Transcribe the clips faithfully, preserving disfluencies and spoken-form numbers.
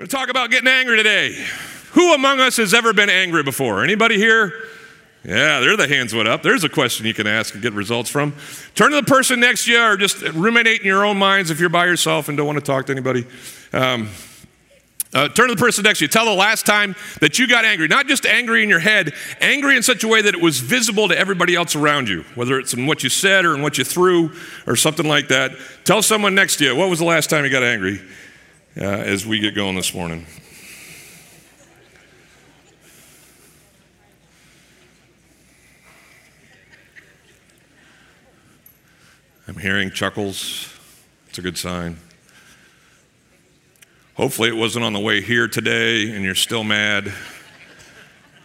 We're going to talk about getting angry today. Who among us has ever been angry before? Anybody here? Yeah, there the hands went up. There's a question you can ask and get results from. Turn to the person next to you or just ruminate in your own minds if you're by yourself and don't want to talk to anybody. Um, uh, turn to the person next to you. Tell the last time that you got angry. Not just angry in your head, angry in such a way that it was visible to everybody else around you, whether it's in what you said or in what you threw or something like that. Tell someone next to you, what was the last time you got angry? Uh, as we get going this morning. I'm hearing chuckles. It's a good sign. Hopefully it wasn't on the way here today and you're still mad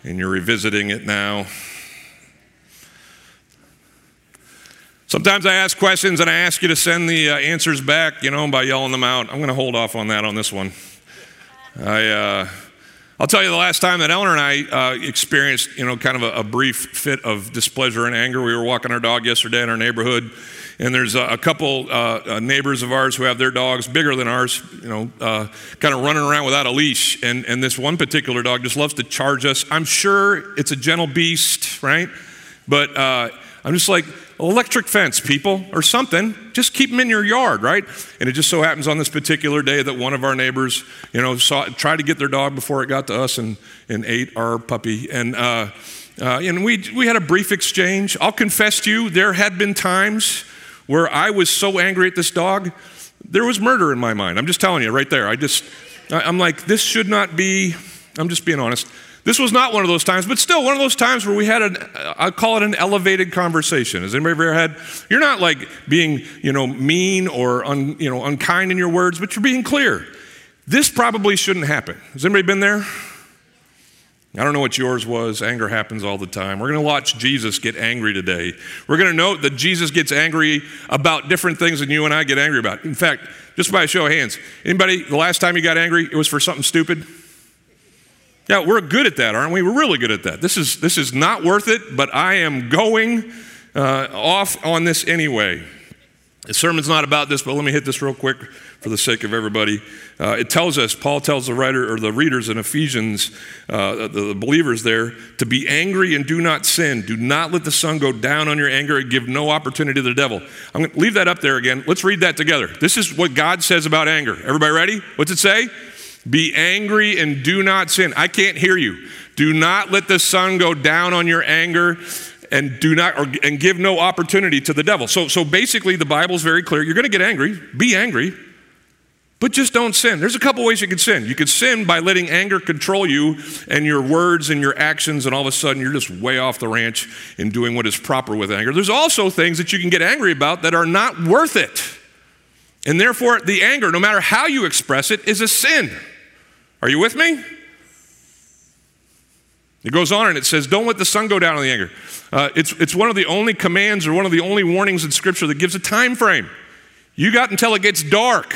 and you're revisiting it now. Sometimes I ask questions and I ask you to send the uh, answers back, you know, by yelling them out. I'm going to hold off on that on this one. I, uh, I'll tell you the last time that Eleanor and I uh, experienced, you know, kind of a, a brief fit of displeasure and anger. We were walking our dog yesterday in our neighborhood, and there's a, a couple uh, neighbors of ours who have their dogs bigger than ours, you know, uh, kind of running around without a leash. And, and this one particular dog just loves to charge us. I'm sure it's a gentle beast, right? But uh, I'm just like, electric fence, people, or something. Just keep them in your yard, right? And it just so happens on this particular day that one of our neighbors, you know, saw, tried to get their dog before it got to us and, and ate our puppy. And uh, uh, and we we had a brief exchange. I'll confess to you, there had been times where I was so angry at this dog, there was murder in my mind. I'm just telling you right there. I just, I'm like, this should not be, I'm just being honest. This was not one of those times, but still one of those times where we had an, I call it an elevated conversation. Has anybody ever had, you're not like being, you know, mean or, un, you know, unkind in your words, but you're being clear. This probably shouldn't happen. Has anybody been there? I don't know what yours was. Anger happens all the time. We're going to watch Jesus get angry today. We're going to note that Jesus gets angry about different things than you and I get angry about. In fact, just by a show of hands, anybody, the last time you got angry, it was for something stupid? Yeah, we're good at that, aren't we? We're really good at that. This is this is not worth it, but I am going uh, off on this anyway. The sermon's not about this, but let me hit this real quick for the sake of everybody. Uh, it tells us, Paul tells the writer or the readers in Ephesians, uh, the, the believers there, to be angry and do not sin. Do not let the sun go down on your anger and give no opportunity to the devil. I'm going to leave that up there again. Let's read that together. This is what God says about anger. Everybody ready? What's it say? Be angry and do not sin. I can't hear you. Do not let the sun go down on your anger and do not or, and give no opportunity to the devil. So so basically the Bible's very clear. You're going to get angry. Be angry. But just don't sin. There's a couple ways you can sin. You can sin by letting anger control you and your words and your actions, and all of a sudden you're just way off the ranch in doing what is proper with anger. There's also things that you can get angry about that are not worth it. And therefore the anger, no matter how you express it, is a sin. Are you with me? It goes on and it says, don't let the sun go down on the anger. Uh, it's, it's one of the only commands or one of the only warnings in Scripture that gives a time frame. You got until it gets dark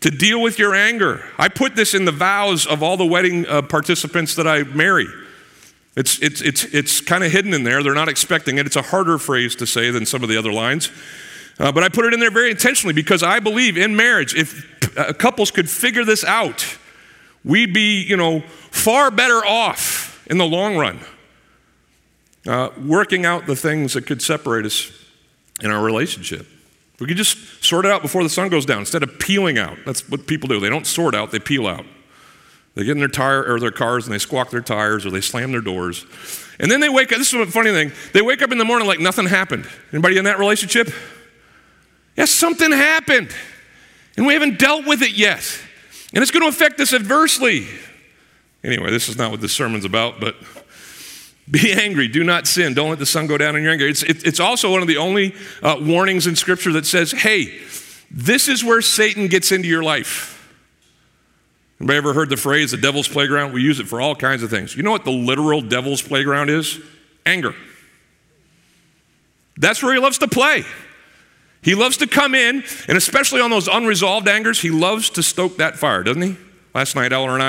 to deal with your anger. I put this in the vows of all the wedding uh, participants that I marry. It's, it's, it's, it's kind of hidden in there. They're not expecting it. It's a harder phrase to say than some of the other lines. Uh, but I put it in there very intentionally because I believe in marriage, if uh, couples could figure this out, we'd be, you know, far better off in the long run, uh, working out the things that could separate us in our relationship. We could just sort it out before the sun goes down instead of peeling out. That's what people do. They don't sort out, they peel out. They get in their tire or their cars and they squawk their tires or they slam their doors. And then they wake up. This is a funny thing. They wake up in the morning like nothing happened. Anybody in that relationship? Yes, something happened. And we haven't dealt with it yet. And it's going to affect us adversely. Anyway, this is not what this sermon's about, but be angry. Do not sin. Don't let the sun go down on your anger. It's, it, it's also one of the only uh, warnings in Scripture that says, hey, this is where Satan gets into your life. Anybody ever heard the phrase, the devil's playground? We use it for all kinds of things. You know what the literal devil's playground is? Anger. That's where he loves to play. He loves to come in, and especially on those unresolved angers, he loves to stoke that fire, doesn't he? Last night, Eleanor and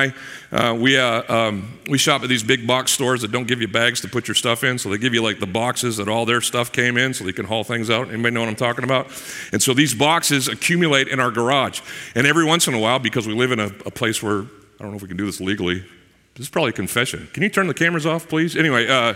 I, uh, we, uh, um, we shop at these big box stores that don't give you bags to put your stuff in, so they give you like the boxes that all their stuff came in so they can haul things out. Anybody know what I'm talking about? And so these boxes accumulate in our garage. And every once in a while, because we live in a, a place where, I don't know if we can do this legally, this is probably a confession. Can you turn the cameras off, please? Anyway, uh,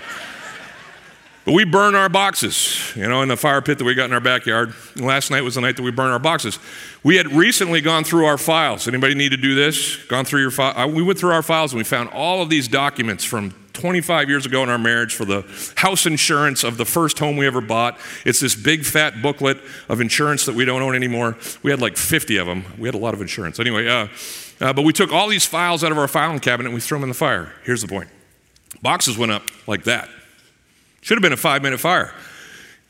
but we burn our boxes, you know, in the fire pit that we got in our backyard. And last night was the night that we burned our boxes. We had recently gone through our files. Anybody need to do this? Gone through your file? We went through our files and we found all of these documents from twenty-five years ago in our marriage for the house insurance of the first home we ever bought. It's this big fat booklet of insurance that we don't own anymore. We had like fifty of them. We had a lot of insurance. Anyway, uh, uh, but we took all these files out of our filing cabinet and we threw them in the fire. Here's the point. Boxes went up like that. Should have been a five-minute fire.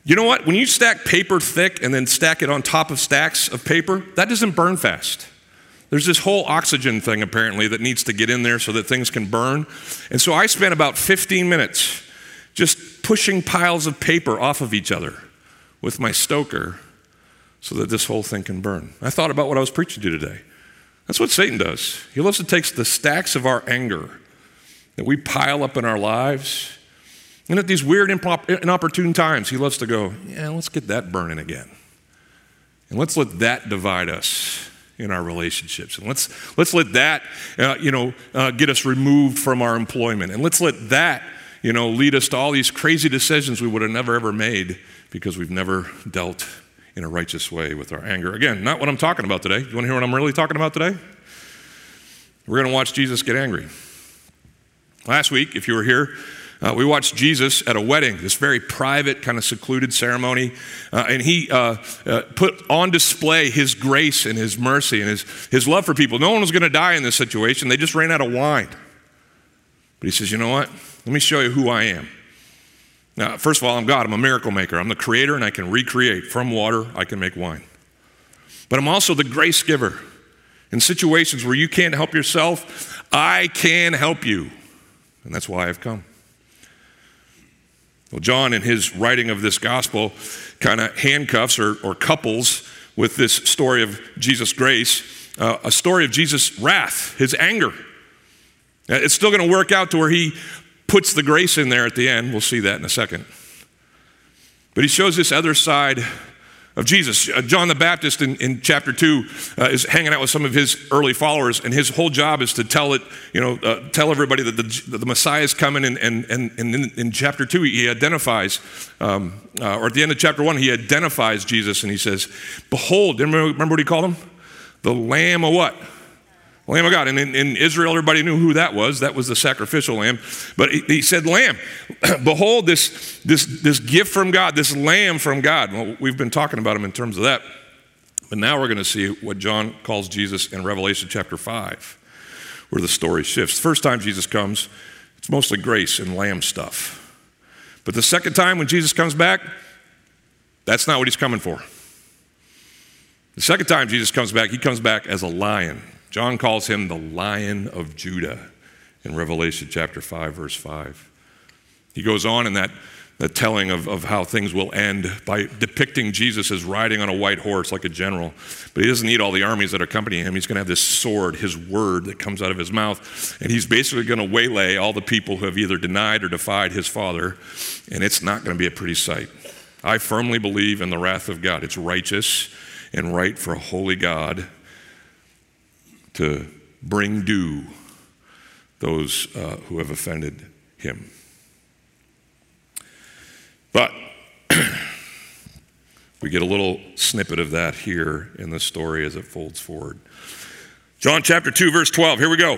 You know what? When you stack paper thick and then stack it on top of stacks of paper, that doesn't burn fast. There's this whole oxygen thing, apparently, that needs to get in there so that things can burn. And so I spent about fifteen minutes just pushing piles of paper off of each other with my stoker so that this whole thing can burn. I thought about what I was preaching to today. That's what Satan does. He loves to take the stacks of our anger that we pile up in our lives. And at these weird, inopportune times, he loves to go, yeah, let's get that burning again. And let's let that divide us in our relationships. And let's let's let that, uh, you know, uh, get us removed from our employment. And let's let that, you know, lead us to all these crazy decisions we would have never, ever made because we've never dealt in a righteous way with our anger. Again, not what I'm talking about today. You want to hear what I'm really talking about today? We're going to watch Jesus get angry. Last week, if you were here, Uh, we watched Jesus at a wedding, this very private, kind of secluded ceremony, uh, and he uh, uh, put on display his grace and his mercy and his, his love for people. No one was going to die in this situation. They just ran out of wine. But he says, you know what? Let me show you who I am. Now, first of all, I'm God. I'm a miracle maker. I'm the creator, and I can recreate. From water, I can make wine. But I'm also the grace giver. In situations where you can't help yourself, I can help you, and that's why I've come. Well, John, in his writing of this gospel, kind of handcuffs or, or couples with this story of Jesus' grace, uh, a story of Jesus' wrath, his anger. It's still going to work out to where he puts the grace in there at the end. We'll see that in a second. But he shows this other side of Jesus. Uh, John the Baptist in, in chapter two uh, is hanging out with some of his early followers, and his whole job is to tell it, you know, uh, tell everybody that the, that the Messiah is coming. And, and, and, and in, in chapter two, he identifies, um, uh, or at the end of chapter one, he identifies Jesus, and he says, "Behold," remember, remember what he called him? The Lamb of what? Lamb of God. And in, in Israel, everybody knew who that was. That was the sacrificial lamb. But he, he said, Lamb, behold this, this, this gift from God, this lamb from God. Well, we've been talking about him in terms of that. But now we're going to see what John calls Jesus in Revelation chapter five, where the story shifts. First time Jesus comes, it's mostly grace and lamb stuff. But the second time when Jesus comes back, that's not what he's coming for. The second time Jesus comes back, he comes back as a lion. John calls him the Lion of Judah in Revelation chapter five, verse five. He goes on in that, that telling of, of how things will end by depicting Jesus as riding on a white horse like a general. But he doesn't need all the armies that accompany him. He's going to have this sword, his word, that comes out of his mouth. And he's basically going to waylay all the people who have either denied or defied his father. And it's not going to be a pretty sight. I firmly believe in the wrath of God. It's righteous and right for a holy God to bring due those uh, who have offended him. But we get a little snippet of that here in the story as it folds forward. John chapter two, verse twelve, here we go.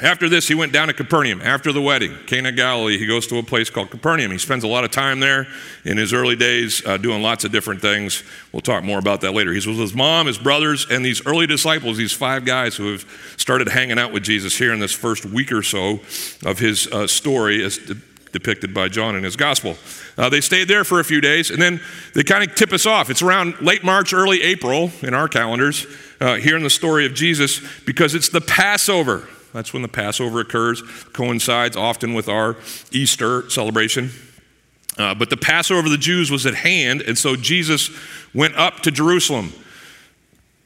After this, he went down to Capernaum. After the wedding, Cana, Galilee, he goes to a place called Capernaum. He spends a lot of time there in his early days uh, doing lots of different things. We'll talk more about that later. He's with his mom, his brothers, and these early disciples, these five guys who have started hanging out with Jesus here in this first week or so of his uh, story as de- depicted by John in his gospel. Uh, they stayed there for a few days, and then they kind of tip us off. It's around late March, early April in our calendars. Uh, here in the story of Jesus, because it's the Passover. That's when the Passover occurs, coincides often with our Easter celebration. Uh, but the Passover of the Jews was at hand, and so Jesus went up to Jerusalem.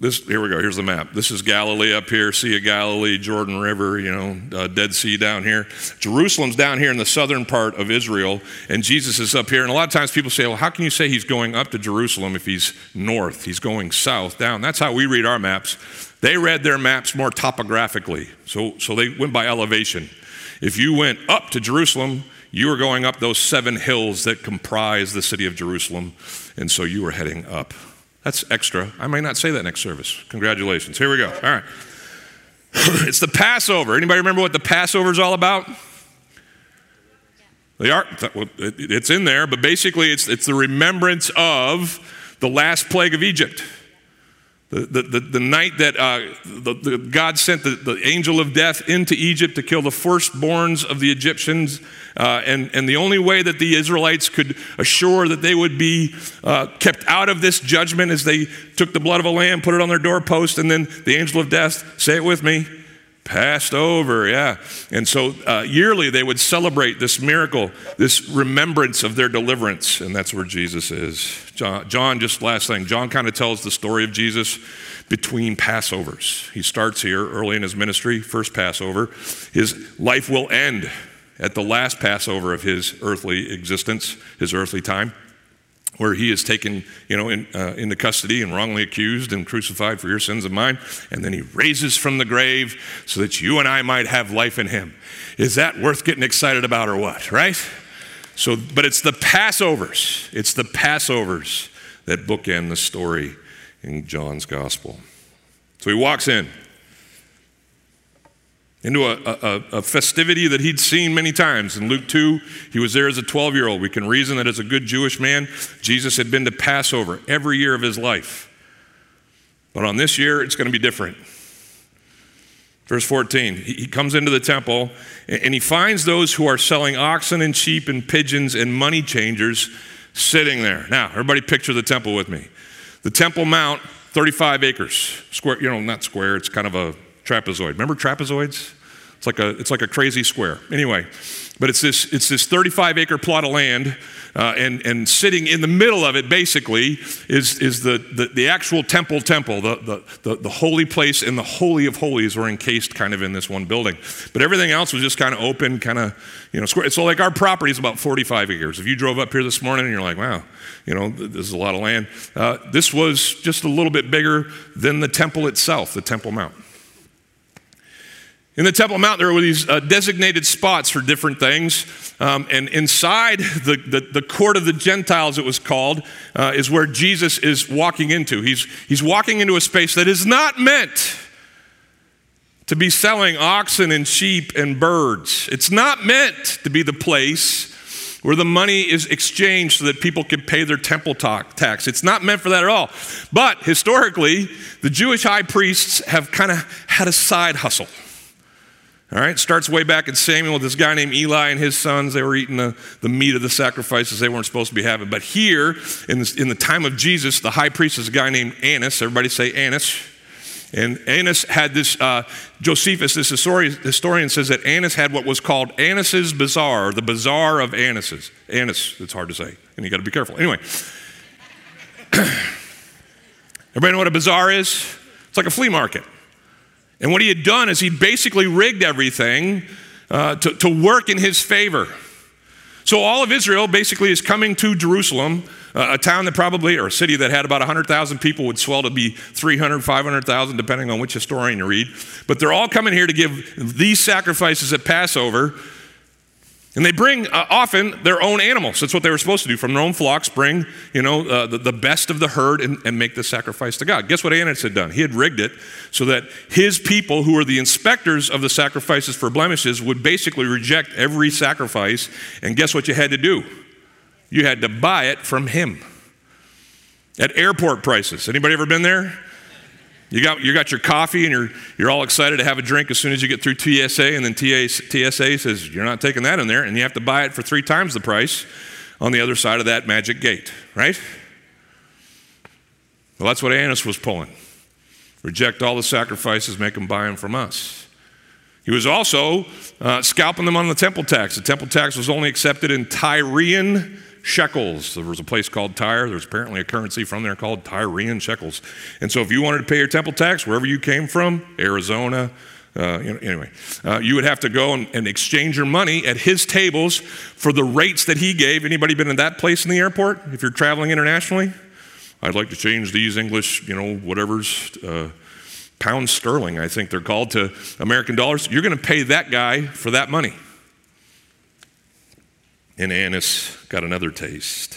This, here we go, here's the map. This is Galilee up here, Sea of Galilee, Jordan River, you know, uh, Dead Sea down here. Jerusalem's down here in the southern part of Israel, and Jesus is up here. And a lot of times people say, well, how can you say he's going up to Jerusalem if he's north? He's going south, down. That's how we read our maps. They read their maps more topographically, so, so they went by elevation. If you went up to Jerusalem, you were going up those seven hills that comprise the city of Jerusalem, and so you were heading up. That's extra. I may not say that next service. Congratulations. Here we go. All right. It's the Passover. Anybody remember what the Passover is all about? They are, it's in there, but basically it's, it's the remembrance of the last plague of Egypt. The, the, the, the night that uh, the, the God sent the, the angel of death into Egypt to kill the firstborns of the Egyptians, uh, and, and the only way that the Israelites could assure that they would be uh, kept out of this judgment is they took the blood of a lamb, put it on their doorpost, and then the angel of death, say it with me, passed over, yeah. And so uh, yearly they would celebrate this miracle, this remembrance of their deliverance, and that's where Jesus is. John, John just last thing, John kind of tells the story of Jesus between Passovers. He starts here early in his ministry, first Passover. His life will end at the last Passover of his earthly existence, his earthly time, where he is taken, you know, in, uh, into custody and wrongly accused and crucified for your sins and mine, and then he raises from the grave so that you and I might have life in him. Is that worth getting excited about or what, right? So, but it's the Passovers. It's the Passovers that bookend the story in John's gospel. So he walks in into a, a, a festivity that he'd seen many times. In Luke two, he was there as a twelve-year-old. We can reason that as a good Jewish man, Jesus had been to Passover every year of his life. But on this year, it's going to be different. Verse fourteen, he, he comes into the temple, and, and he finds those who are selling oxen and sheep and pigeons and money changers sitting there. Now, everybody picture the temple with me. The Temple Mount, thirty-five acres. Square, you know, not square, it's kind of a trapezoid. Remember trapezoids? It's like a it's like a crazy square. Anyway, but it's this it's this thirty-five acre plot of land, uh, and and sitting in the middle of it basically is is the the, the actual temple temple the, the the the holy place, and the holy of holies were encased kind of in this one building. But everything else was just kind of open, kind of you know square. So like our property is about forty-five acres. If you drove up here this morning and you're like, wow, you know this is a lot of land. Uh, this was just a little bit bigger than the temple itself, the Temple Mount. In the Temple Mount, there were these uh, designated spots for different things. Um, and inside the, the, the court of the Gentiles, it was called, uh, is where Jesus is walking into. He's, he's walking into a space that is not meant to be selling oxen and sheep and birds. It's not meant to be the place where the money is exchanged so that people can pay their temple tax. It's not meant for that at all. But historically, the Jewish high priests have kind of had a side hustle. All right, starts way back in Samuel with this guy named Eli and his sons. They were eating the, the meat of the sacrifices they weren't supposed to be having. But here, in, this, in the time of Jesus, the high priest is a guy named Annas. Everybody say Annas. And Annas had this, uh, Josephus, this historian, says that Annas had what was called Annas's Bazaar, the Bazaar of Annas's. Annas, it's hard to say, and you got to be careful. Anyway, everybody know what a bazaar is? It's like a flea market. And what he had done is he basically rigged everything uh, to, to work in his favor. So all of Israel basically is coming to Jerusalem, uh, a town that probably, or a city that had about one hundred thousand people would swell to be three hundred, five hundred thousand, depending on which historian you read. But they're all coming here to give these sacrifices at Passover. And they bring uh, often their own animals. That's what they were supposed to do. From their own flocks, bring you know uh, the, the best of the herd and, and make the sacrifice to God. Guess what Annas had done? He had rigged it so that his people, who were the inspectors of the sacrifices for blemishes, would basically reject every sacrifice. And guess what you had to do? You had to buy it from him at airport prices. Anybody ever been there? You got, you got your coffee and you're, you're all excited to have a drink as soon as you get through T S A, and then T S A says, you're not taking that in there, and you have to buy it for three times the price on the other side of that magic gate, right? Well, that's what Annas was pulling. Reject all the sacrifices, make them buy them from us. He was also uh, scalping them on the temple tax. The temple tax was only accepted in Tyrian shekels. There was a place called Tyre. There's apparently a currency from there called Tyrian Shekels. And so if you wanted to pay your temple tax, wherever you came from, Arizona, Uh, you know, anyway, uh, you would have to go and, and exchange your money at his tables for the rates that he gave. Anybody been in that place in the airport? If you're traveling internationally, I'd like to change these English, you know, whatever's uh, pound sterling, I think they're called, to American dollars. You're going to pay that guy for that money. And Annas got another taste.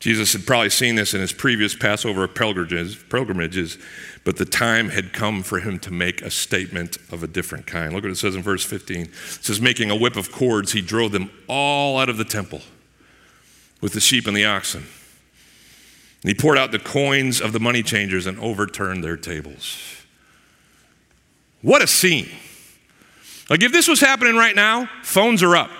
Jesus had probably seen this in his previous Passover pilgrimages, but the time had come for him to make a statement of a different kind. Look what it says in verse fifteen. It says, making a whip of cords, he drove them all out of the temple with the sheep and the oxen. And he poured out the coins of the money changers and overturned their tables. What a scene. Like, if this was happening right now, phones are up.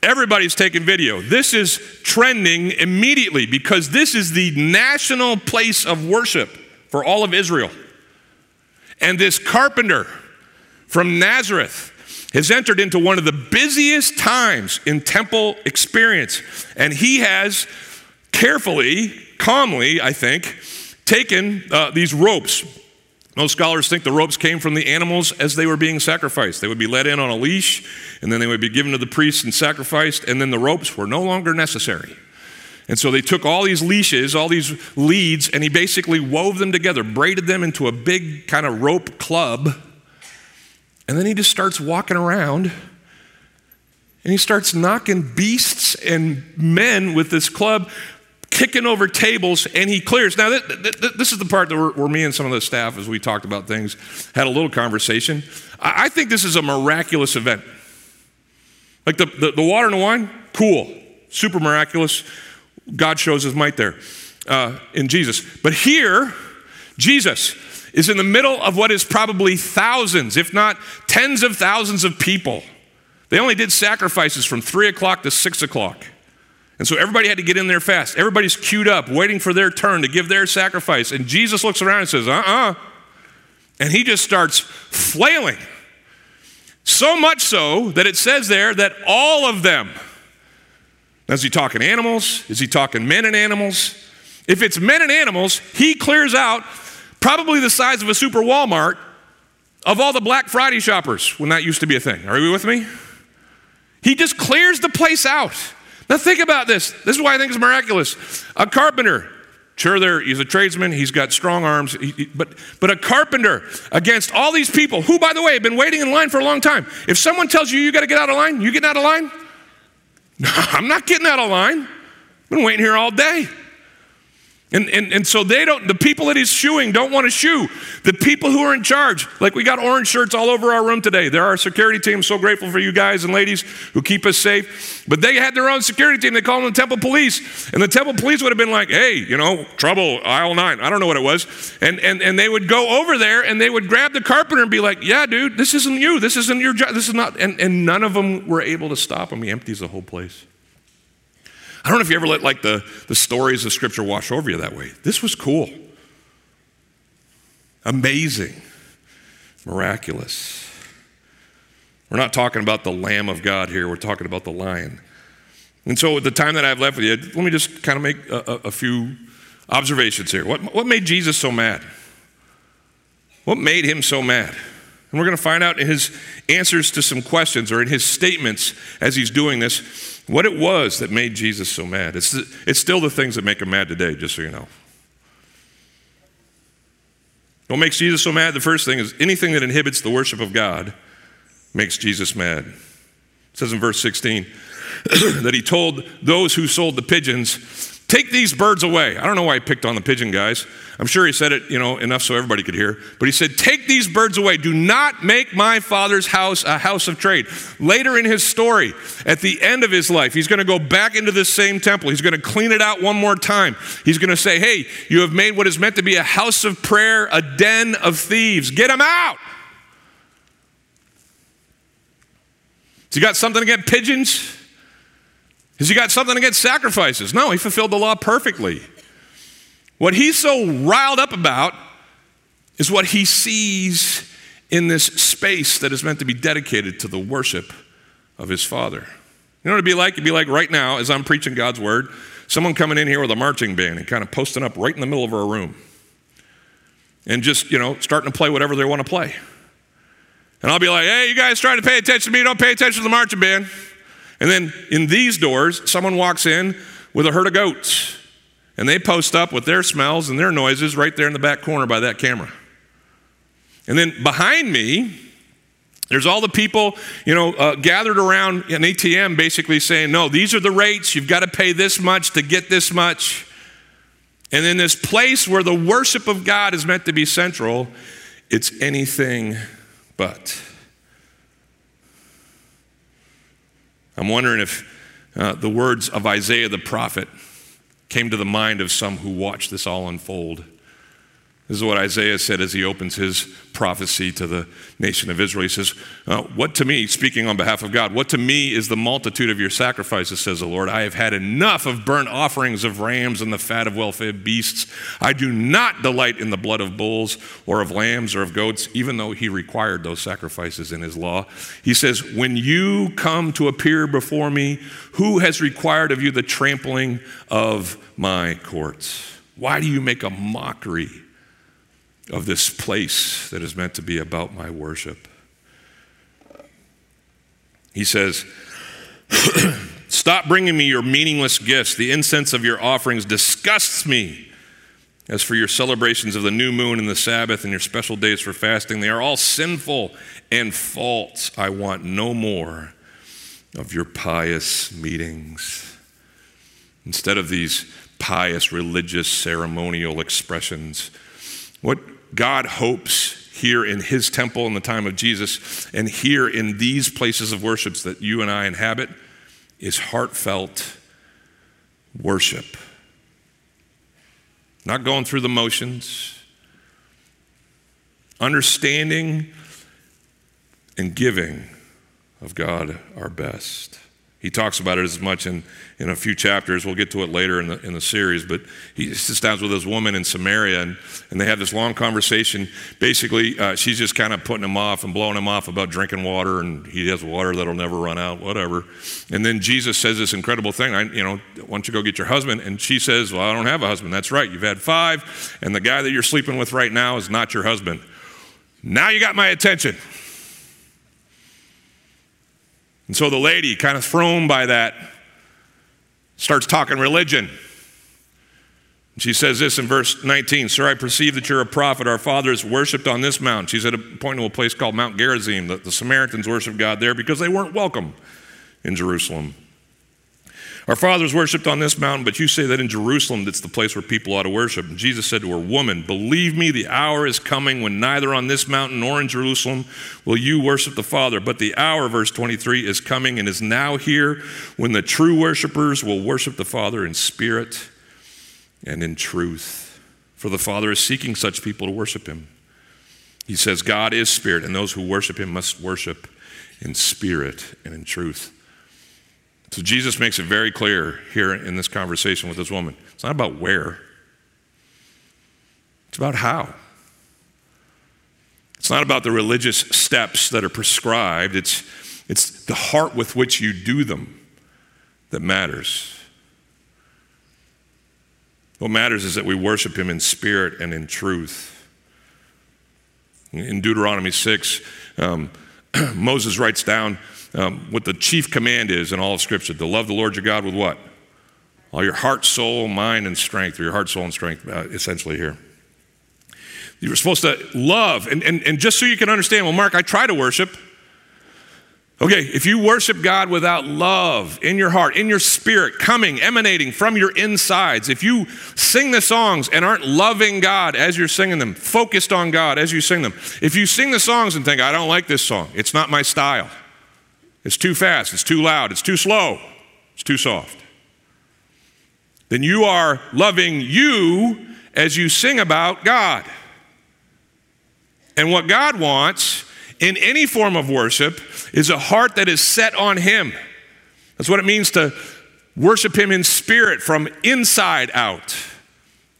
Everybody's taking video. This is trending immediately because this is the national place of worship for all of Israel. And this carpenter from Nazareth has entered into one of the busiest times in temple experience. And he has carefully, calmly, I think, taken uh, these ropes. Most scholars think the ropes came from the animals as they were being sacrificed. They would be let in on a leash, and then they would be given to the priests and sacrificed, and then the ropes were no longer necessary. And so they took all these leashes, all these leads, and he basically wove them together, braided them into a big kind of rope club, and then he just starts walking around, and he starts knocking beasts and men with this club, kicking over tables, and he clears. Now, th- th- th- this is the part that we're, where me and some of the staff, as we talked about things, had a little conversation. I, I think this is a miraculous event. Like the, the, the water and the wine, cool, super miraculous. God shows his might there uh, in Jesus. But here, Jesus is in the middle of what is probably thousands, if not tens of thousands of people. They only did sacrifices from three o'clock to six o'clock. And so everybody had to get in there fast. Everybody's queued up, waiting for their turn to give their sacrifice. And Jesus looks around and says, uh-uh. And he just starts flailing. So much so that it says there that all of them. Now, is he talking animals? Is he talking men and animals? If it's men and animals, he clears out probably the size of a super Walmart of all the Black Friday shoppers when that used to be a thing. Are you with me? He just clears the place out. Now think about this. This is why I think it's miraculous. A carpenter, sure, there he's a tradesman. He's got strong arms, he, he, but but a carpenter against all these people who, by the way, have been waiting in line for a long time. If someone tells you you got to get out of line, you getting out of line? No, I'm not getting out of line. I've been waiting here all day. And, and, and so they don't, the people that he's shooing don't want to shoo. The people who are in charge, like we got orange shirts all over our room today. They're our security team. So grateful for you guys and ladies who keep us safe. But they had their own security team. They called them the temple police. And the temple police would have been like, hey, you know, trouble, aisle nine. I don't know what it was. And, and, and they would go over there and they would grab the carpenter and be like, yeah, dude, this isn't you. This isn't your job. This is not. And, and none of them were able to stop him. He empties the whole place. I don't know if you ever let like the, the stories of Scripture wash over you that way. This was cool. Amazing. Miraculous. We're not talking about the Lamb of God here. We're talking about the Lion. And so at the time that I've left with you, let me just kind of make a, a, a few observations here. What, what made Jesus so mad? What made him so mad? And we're going to find out in his answers to some questions or in his statements as he's doing this, what it was that made Jesus so mad. It's, the, it's still the things that make him mad today, just so you know. What makes Jesus so mad? The first thing is anything that inhibits the worship of God makes Jesus mad. It says in verse sixteen that he told those who sold the pigeons, take these birds away. I don't know why he picked on the pigeon guys. I'm sure he said it, you know, enough so everybody could hear. But he said, take these birds away. Do not make my Father's house a house of trade. Later in his story, at the end of his life, he's going to go back into this same temple. He's going to clean it out one more time. He's going to say, hey, you have made what is meant to be a house of prayer, a den of thieves. Get them out. Has he got something against pigeons? Has he got something against sacrifices? No, he fulfilled the law perfectly. What he's so riled up about is what he sees in this space that is meant to be dedicated to the worship of his Father. You know what it'd be like? It'd be like right now, as I'm preaching God's word, someone coming in here with a marching band and kind of posting up right in the middle of our room and just, you know, starting to play whatever they want to play. And I'll be like, hey, you guys try to pay attention to me. Don't pay attention to the marching band. And then in these doors, someone walks in with a herd of goats, and they post up with their smells and their noises right there in the back corner by that camera. And then behind me, there's all the people, you know, uh, gathered around an A T M basically saying, no, these are the rates. You've got to pay this much to get this much. And in this place where the worship of God is meant to be central, it's anything but. I'm wondering if uh, the words of Isaiah the prophet came to the mind of some who watched this all unfold. This is what Isaiah said as he opens his prophecy to the nation of Israel. He says, uh, what to me, speaking on behalf of God, what to me is the multitude of your sacrifices, says the Lord. I have had enough of burnt offerings of rams and the fat of well-fed beasts. I do not delight in the blood of bulls or of lambs or of goats, even though he required those sacrifices in his law. He says, when you come to appear before me, who has required of you the trampling of my courts? Why do you make a mockery of this place that is meant to be about my worship? He says, stop bringing me your meaningless gifts. The incense of your offerings disgusts me. As for your celebrations of the new moon and the Sabbath and your special days for fasting, they are all sinful and false. I want no more of your pious meetings. Instead of these pious, religious, ceremonial expressions, what God hopes here in his temple in the time of Jesus and here in these places of worship that you and I inhabit is heartfelt worship. Not going through the motions. Understanding and giving of God our best. He talks about it as much in, in a few chapters. We'll get to it later in the, in the series. But he sits down with this woman in Samaria, and, and they have this long conversation. Basically, uh, she's just kind of putting him off and blowing him off about drinking water, and he has water that'll never run out, whatever. And then Jesus says this incredible thing, I, you know, why don't you go get your husband? And she says, well, I don't have a husband. That's right, you've had five, and the guy that you're sleeping with right now is not your husband. Now you got my attention. And so the lady, kind of thrown by that, starts talking religion. She says this in verse nineteen, sir, I perceive that you're a prophet. Our fathers worshipped on this mount. She's at a point to a place called Mount Gerizim. The, the Samaritans worshiped God there because they weren't welcome in Jerusalem. Our fathers worshipped on this mountain, but you say that in Jerusalem that's the place where people ought to worship. And Jesus said to her, woman, believe me, the hour is coming when neither on this mountain nor in Jerusalem will you worship the Father. But the hour, verse twenty-three, is coming and is now here when the true worshipers will worship the Father in spirit and in truth. For the Father is seeking such people to worship him. He says, God is spirit, and those who worship him must worship in spirit and in truth. So Jesus makes it very clear here in this conversation with this woman. It's not about where. It's about how. It's not about the religious steps that are prescribed. It's, it's the heart with which you do them that matters. What matters is that we worship him in spirit and in truth. In Deuteronomy six, um, Moses writes down Um, what the chief command is in all of Scripture, to love the Lord your God with what? All your heart, soul, mind, and strength, or your heart, soul, and strength, uh, essentially here. You're supposed to love, and, and, and just so you can understand, well, Mark, I try to worship. Okay, if you worship God without love in your heart, in your spirit, coming, emanating from your insides, if you sing the songs and aren't loving God as you're singing them, focused on God as you sing them, if you sing the songs and think, I don't like this song, it's not my style, it's too fast, it's too loud, it's too slow, it's too soft, then you are loving you as you sing about God. And what God wants in any form of worship is a heart that is set on him. That's what it means to worship him in spirit from inside out.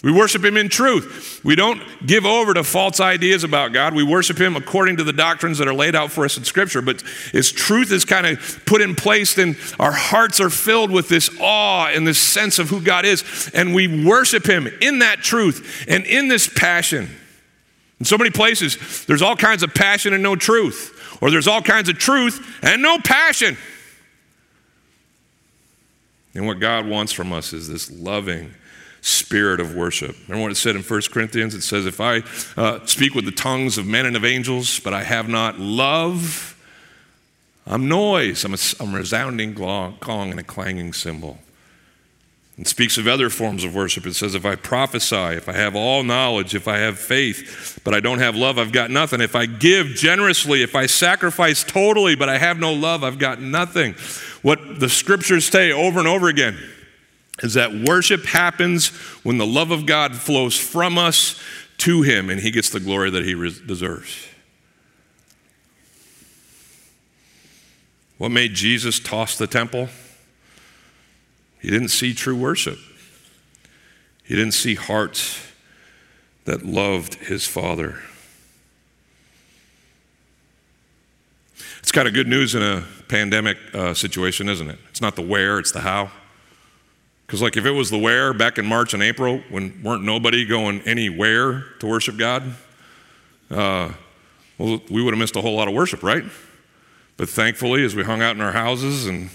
We worship him in truth. We don't give over to false ideas about God. We worship him according to the doctrines that are laid out for us in Scripture. But as truth is kind of put in place, then our hearts are filled with this awe and this sense of who God is. And we worship him in that truth and in this passion. In so many places, there's all kinds of passion and no truth. Or there's all kinds of truth and no passion. And what God wants from us is this loving spirit of worship. Remember what it said in First Corinthians? It says, if I uh, speak with the tongues of men and of angels, but I have not love, I'm noise. I'm a, I'm a resounding gong and a clanging cymbal. It speaks of other forms of worship. It says, if I prophesy, if I have all knowledge, if I have faith, but I don't have love, I've got nothing. If I give generously, if I sacrifice totally, but I have no love, I've got nothing. What the Scriptures say over and over again is that worship happens when the love of God flows from us to him, and he gets the glory that he deserves. What made Jesus toss the temple? He didn't see true worship. He didn't see hearts that loved his Father. It's kind of good news in a pandemic uh, situation, isn't it? It's not the where, it's the how. Because like if it was the where back in March and April when weren't nobody going anywhere to worship God, uh, well, we would have missed a whole lot of worship, right? But thankfully, as we hung out in our houses, and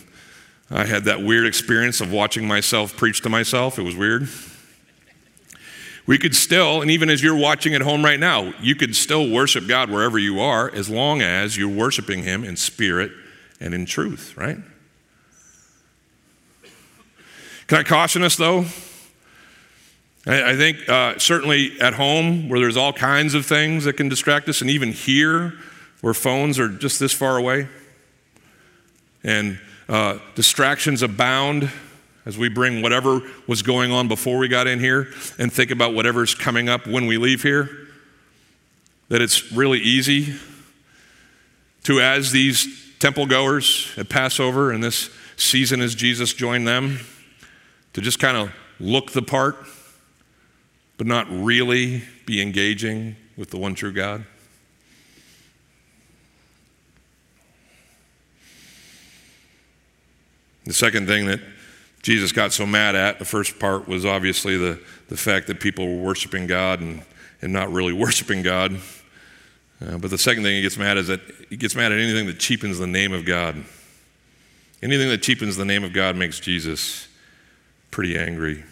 I had that weird experience of watching myself preach to myself, it was weird. We could still, and even as you're watching at home right now, you could still worship God wherever you are as long as you're worshiping him in spirit and in truth, right? Can I caution us, though? I, I think uh, certainly at home where there's all kinds of things that can distract us, and even here where phones are just this far away and uh, distractions abound as we bring whatever was going on before we got in here and think about whatever's coming up when we leave here, that it's really easy to, as these temple goers at Passover and this season as Jesus joined them, to just kind of look the part, but not really be engaging with the one true God. The second thing that Jesus got so mad at, the first part was obviously the, the fact that people were worshiping God and, and not really worshiping God. Uh, but the second thing he gets mad is that he gets mad at anything that cheapens the name of God. Anything that cheapens the name of God makes Jesus pretty angry.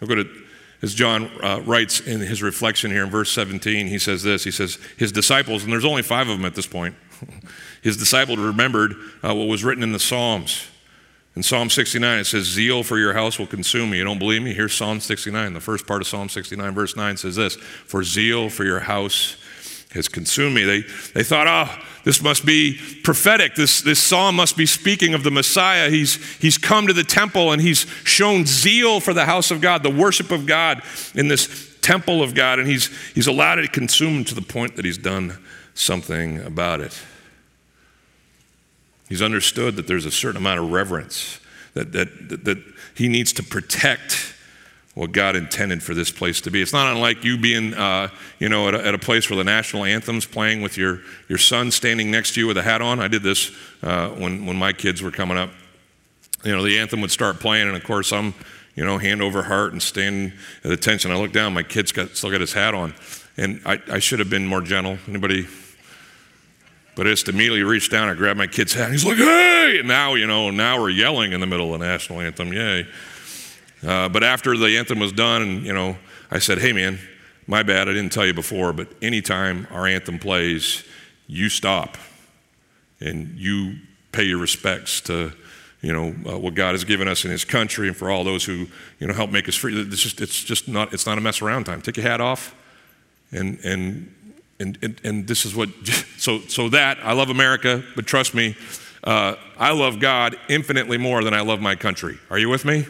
We'll go to, as John uh, writes in his reflection here in verse seventeen, he says this, he says, his disciples, and there's only five of them at this point, his disciples remembered uh, what was written in the Psalms. In Psalm sixty-nine, it says, zeal for your house will consume me. You don't believe me? Here's Psalm sixty-nine. The first part of Psalm sixty-nine, verse nine says this, for zeal for your house has consumed me. They, they thought, oh, this must be prophetic. This, this psalm must be speaking of the Messiah. He's, he's come to the temple and he's shown zeal for the house of God, the worship of God in this temple of God. And he's, he's allowed it to consume to the point that he's done something about it. He's understood that there's a certain amount of reverence, that, that, that, that he needs to protect what God intended for this place to be. It's not unlike you being, uh, you know, at a, at a place where the national anthem's playing with your, your son standing next to you with a hat on. I did this uh, when, when my kids were coming up. You know, the anthem would start playing, and of course I'm, you know, hand over heart and standing at attention. I look down, my kid's got, still got his hat on, and I, I should have been more gentle. Anybody? But I just immediately reached down and grabbed my kid's hat, and he's like, hey! And now, you know, now we're yelling in the middle of the national anthem, yay. Uh, but after the anthem was done, and, you know, I said, hey, man, my bad, I didn't tell you before, but anytime our anthem plays, you stop and you pay your respects to, you know, uh, what God has given us in his country and for all those who, you know, help make us free. It's just, it's just not, it's not a mess around time. Take your hat off and, and, and, and, and this is what, so, so that, I love America, but trust me, uh, I love God infinitely more than I love my country. Are you with me?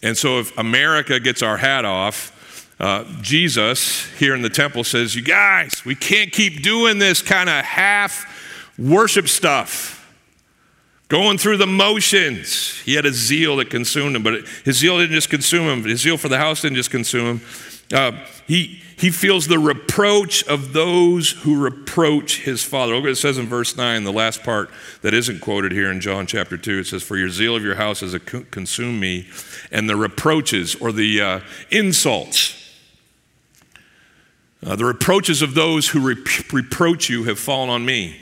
And so if America gets our hat off, uh, Jesus here in the temple says, you guys, we can't keep doing this kind of half worship stuff. Going through the motions. He had a zeal that consumed him, but his zeal didn't just consume him. His zeal for the house didn't just consume him. Uh, he, he feels the reproach of those who reproach his father. Look what it says in verse nine, the last part that isn't quoted here in John chapter two. It says, for your zeal of your house has consumed me, and the reproaches, or the uh, insults, uh, the reproaches of those who re- reproach you have fallen on me.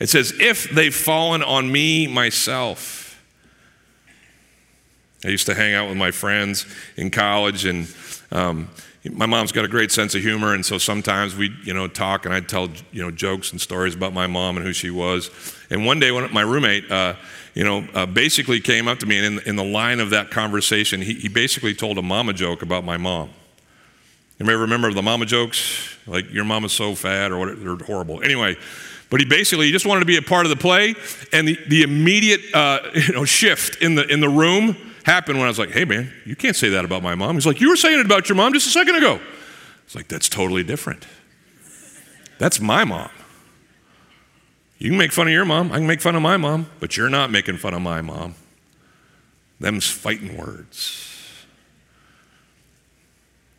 It says, if they've fallen on me myself. I used to hang out with my friends in college, and um, my mom's got a great sense of humor, and so sometimes we'd, you know, talk, and I'd tell, you know, jokes and stories about my mom and who she was. And one day, one, my roommate, uh, you know, uh, basically came up to me, and in, in the line of that conversation, he, he basically told a mama joke about my mom. You may remember the mama jokes, like your mama's so fat, or whatever, they're horrible. Anyway. But he basically, he just wanted to be a part of the play, and the, the immediate uh, you know, shift in the in the room happened when I was like, hey man, you can't say that about my mom. He's like, you were saying it about your mom just a second ago. I was like, that's totally different. That's my mom. You can make fun of your mom, I can make fun of my mom, but you're not making fun of my mom. Them's fighting words.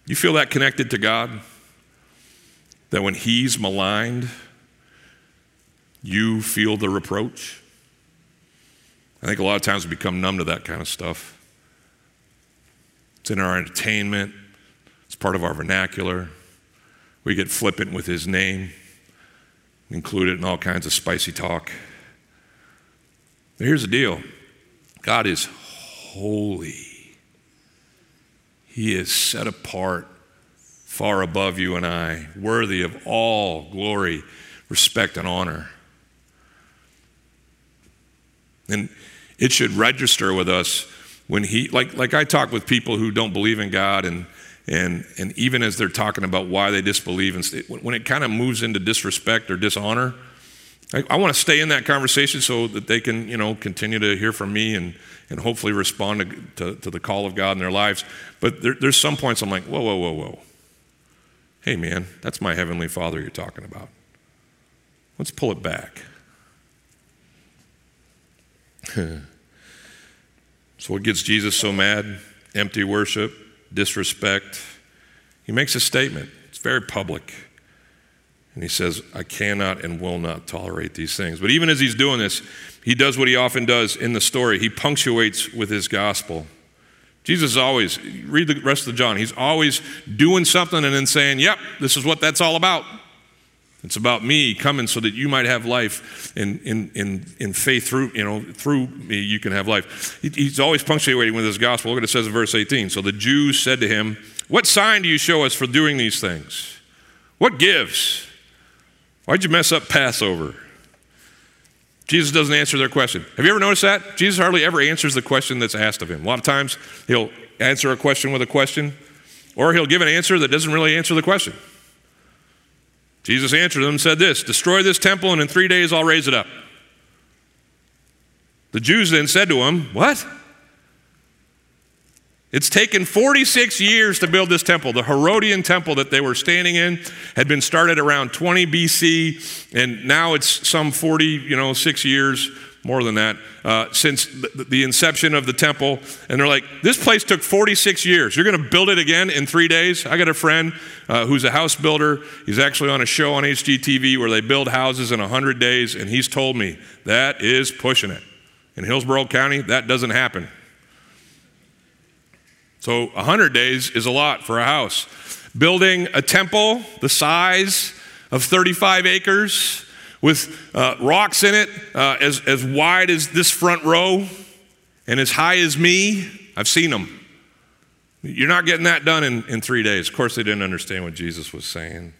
You feel that connected to God? That when he's maligned, you feel the reproach? I think a lot of times we become numb to that kind of stuff. It's in our entertainment. It's part of our vernacular. We get flippant with his name. We include it in all kinds of spicy talk. But here's the deal. God is holy. He is set apart, far above you and I, worthy of all glory, respect, and honor. And it should register with us when he, like like I talk with people who don't believe in God, and and and even as they're talking about why they disbelieve, and st- when it kind of moves into disrespect or dishonor, I, I want to stay in that conversation so that they can, you know, continue to hear from me and and hopefully respond to, to, to the call of God in their lives. But there, there's some points I'm like, whoa, whoa, whoa, whoa. Hey man, that's my heavenly Father you're talking about. Let's pull it back. So what gets Jesus so mad? Empty worship, disrespect. He makes a statement. It's very public. And he says, I cannot and will not tolerate these things. But even as he's doing this, he does what he often does in the story. He punctuates with his gospel. Jesus is always, read the rest of John, he's always doing something and then saying, yep, this is what that's all about. It's about me coming so that you might have life, and in, in, in faith through, you know, through me you can have life. He, he's always punctuating with his gospel. Look what it says in verse eighteen. So the Jews said to him, what sign do you show us for doing these things? What gives? Why'd you mess up Passover? Jesus doesn't answer their question. Have you ever noticed that? Jesus hardly ever answers the question that's asked of him. A lot of times he'll answer a question with a question, or he'll give an answer that doesn't really answer the question. Jesus answered them and said this, destroy this temple, and in three days I'll raise it up. The Jews then said to him, what? It's taken forty-six years to build this temple. The Herodian temple that they were standing in had been started around twenty B C, and now it's some forty, you know, six years, more than that, uh, since the, the inception of the temple. And they're like, this place took forty-six years. You're going to build it again in three days? I got a friend uh, who's a house builder. He's actually on a show on H G T V where they build houses in one hundred days, and he's told me that is pushing it. In Hillsborough County, that doesn't happen. So one hundred days is a lot for a house. Building a temple the size of thirty-five acres, with uh, rocks in it uh, as, as wide as this front row and as high as me. I've seen them. You're not getting that done in, in three days. Of course, they didn't understand what Jesus was saying.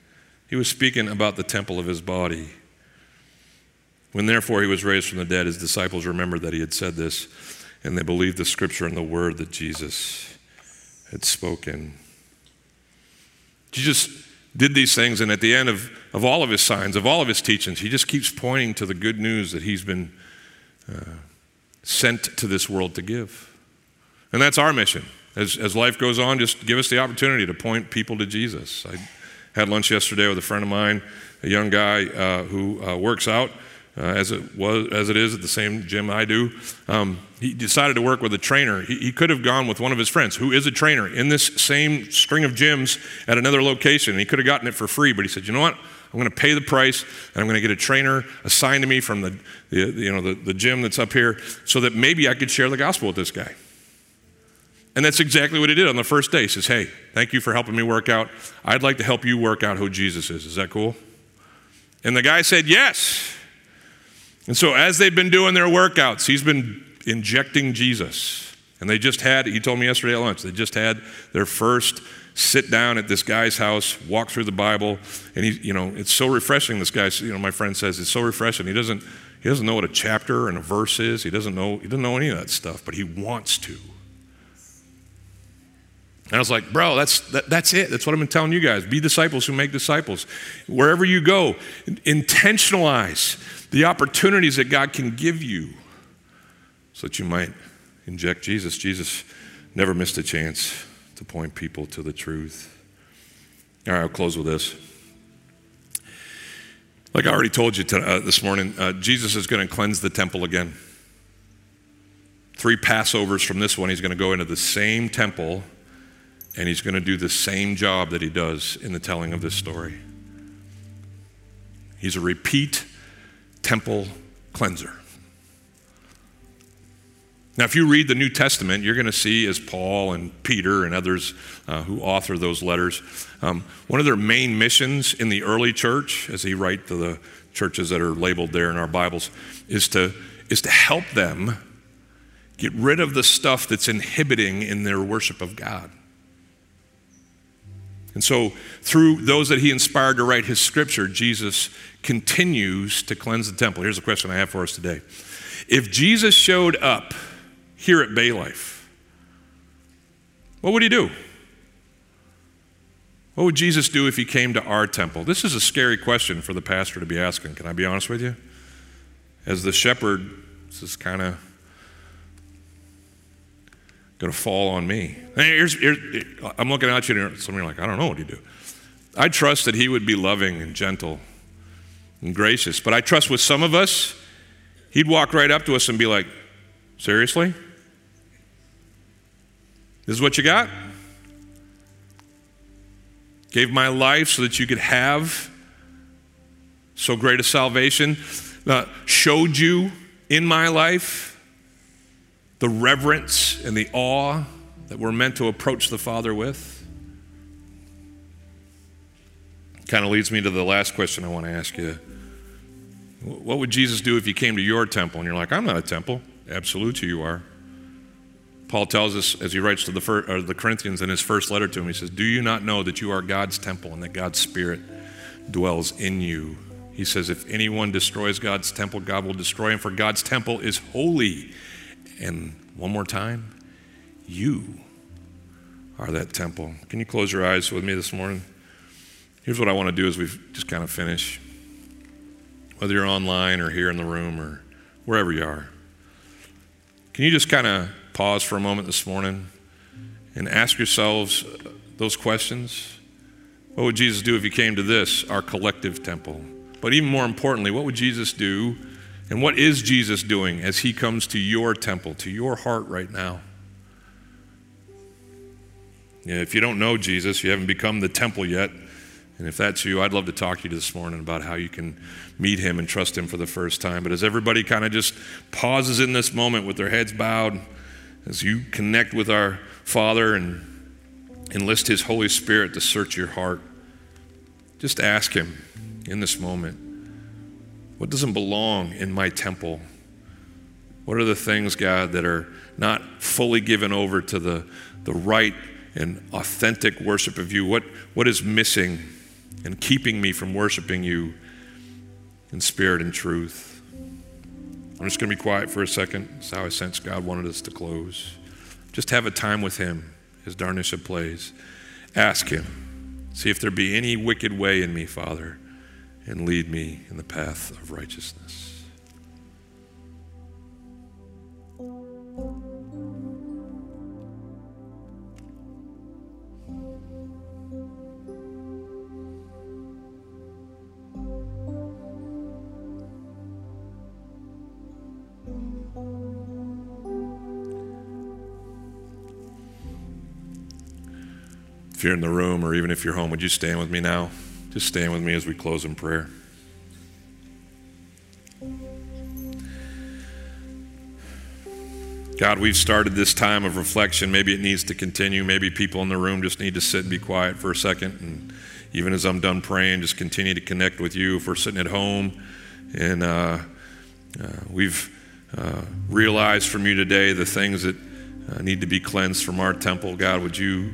He was speaking about the temple of his body. When therefore he was raised from the dead, his disciples remembered that he had said this, and they believed the scripture and the word that Jesus had spoken. Jesus did these things, and at the end of, of all of his signs, of all of his teachings, he just keeps pointing to the good news that he's been uh, sent to this world to give. And that's our mission. As, as life goes on, just give us the opportunity to point people to Jesus. I had lunch yesterday with a friend of mine, a young guy uh, who uh, works out uh, as it was, as it is at the same gym I do. Um, he decided to work with a trainer. He, he could have gone with one of his friends who is a trainer in this same string of gyms at another location. He could have gotten it for free, but he said, you know what? I'm going to pay the price, and I'm going to get a trainer assigned to me from the, the you know, the, the gym that's up here, so that maybe I could share the gospel with this guy. And that's exactly what he did on the first day. He says, hey, thank you for helping me work out. I'd like to help you work out who Jesus is. Is that cool? And the guy said, yes. And so as they've been doing their workouts, he's been injecting Jesus. And they just had, he told me yesterday at lunch, they just had their first sit down at this guy's house, walk through the Bible, and he, you know, it's so refreshing. This guy, you know, my friend says it's so refreshing. He doesn't, he doesn't know what a chapter and a verse is. He doesn't know, he doesn't know any of that stuff, but he wants to. And I was like, bro, that's that, that's it. That's what I've been telling you guys. Be disciples who make disciples. Wherever you go, intentionalize the opportunities that God can give you, so that you might inject Jesus. Jesus never missed a chance to point people to the truth. All right, I'll close with this. Like I already told you to, uh, this morning, uh, Jesus is going to cleanse the temple again. Three Passovers from this one, he's going to go into the same temple, and he's going to do the same job that he does in the telling of this story. He's a repeat temple cleanser. Now, if you read the New Testament, you're going to see, as Paul and Peter and others uh, who author those letters, um, one of their main missions in the early church, as he writes to the churches that are labeled there in our Bibles, is to, is to help them get rid of the stuff that's inhibiting in their worship of God. And so through those that he inspired to write his scripture, Jesus continues to cleanse the temple. Here's a question I have for us today. If Jesus showed up here at Bay Life, what would he do? What would Jesus do if he came to our temple? This is a scary question for the pastor to be asking. Can I be honest with you? As the shepherd, this is kind of going to fall on me. Here's, here's, I'm looking at you, and some of you are like, I don't know what he'd do. I trust that he would be loving and gentle and gracious, but I trust with some of us, he'd walk right up to us and be like, seriously? This is what you got? Gave my life so that you could have so great a salvation. Uh, showed you in my life the reverence and the awe that we're meant to approach the Father with. Kind of leads me to the last question I want to ask you. What would Jesus do if he came to your temple? And you're like, I'm not a temple. Absolutely, you are. Paul tells us, as he writes to the, first, or the Corinthians in his first letter to him, he says, do you not know that you are God's temple and that God's Spirit dwells in you? He says, if anyone destroys God's temple, God will destroy him, for God's temple is holy. And one more time, you are that temple. Can you close your eyes with me this morning? Here's what I want to do as we just kind of finish. Whether you're online or here in the room or wherever you are, can you just kind of pause for a moment this morning and ask yourselves those questions? What would Jesus do if he came to this, our collective temple? But even more importantly, what would Jesus do, and what is Jesus doing as he comes to your temple, to your heart right now? Yeah, if you don't know Jesus, you haven't become the temple yet, and if that's you, I'd love to talk to you this morning about how you can meet him and trust him for the first time. But as everybody kind of just pauses in this moment with their heads bowed, as you connect with our Father and enlist his Holy Spirit to search your heart, just ask him in this moment, what doesn't belong in my temple? What are the things, God, that are not fully given over to the, the right and authentic worship of you? What, what is missing and keeping me from worshiping you in spirit and truth? I'm just going to be quiet for a second. That's how I sense God wanted us to close. Just have a time with him as Darnisha plays. Ask him, see if there be any wicked way in me, Father, and lead me in the path of righteousness. If you're in the room or even if you're home, would you stand with me now? Just stand with me as we close in prayer. God, we've started this time of reflection. Maybe it needs to continue. Maybe people in the room just need to sit and be quiet for a second. And even as I'm done praying, just continue to connect with you. If we're sitting at home and uh, uh, we've uh, realized from you today the things that uh, need to be cleansed from our temple, God, would you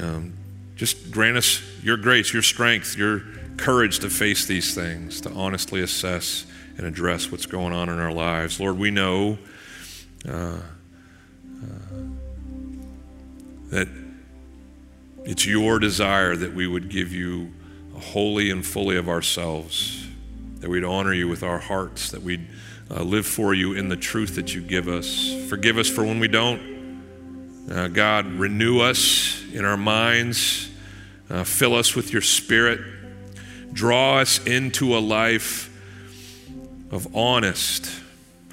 um, just grant us your grace, your strength, your courage to face these things, to honestly assess and address what's going on in our lives. Lord, we know Uh, uh, that it's your desire that we would give you wholly and fully of ourselves, that we'd honor you with our hearts, that we'd uh, live for you in the truth that you give us. Forgive us for when we don't. Uh, God, renew us in our minds. Uh, fill us with your Spirit. Draw us into a life of honest,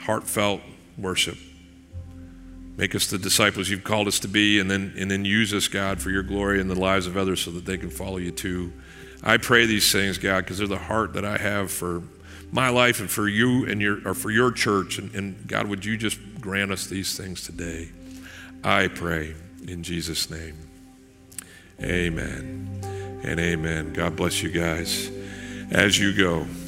heartfelt worship. Make us the disciples you've called us to be, and then and then use us, God, for your glory in the lives of others so that they can follow you too. I pray these things, God, because they're the heart that I have for my life and for you and your or for your church. And, and God, would you just grant us these things today? I pray in Jesus' name. Amen and amen. God bless you guys as you go.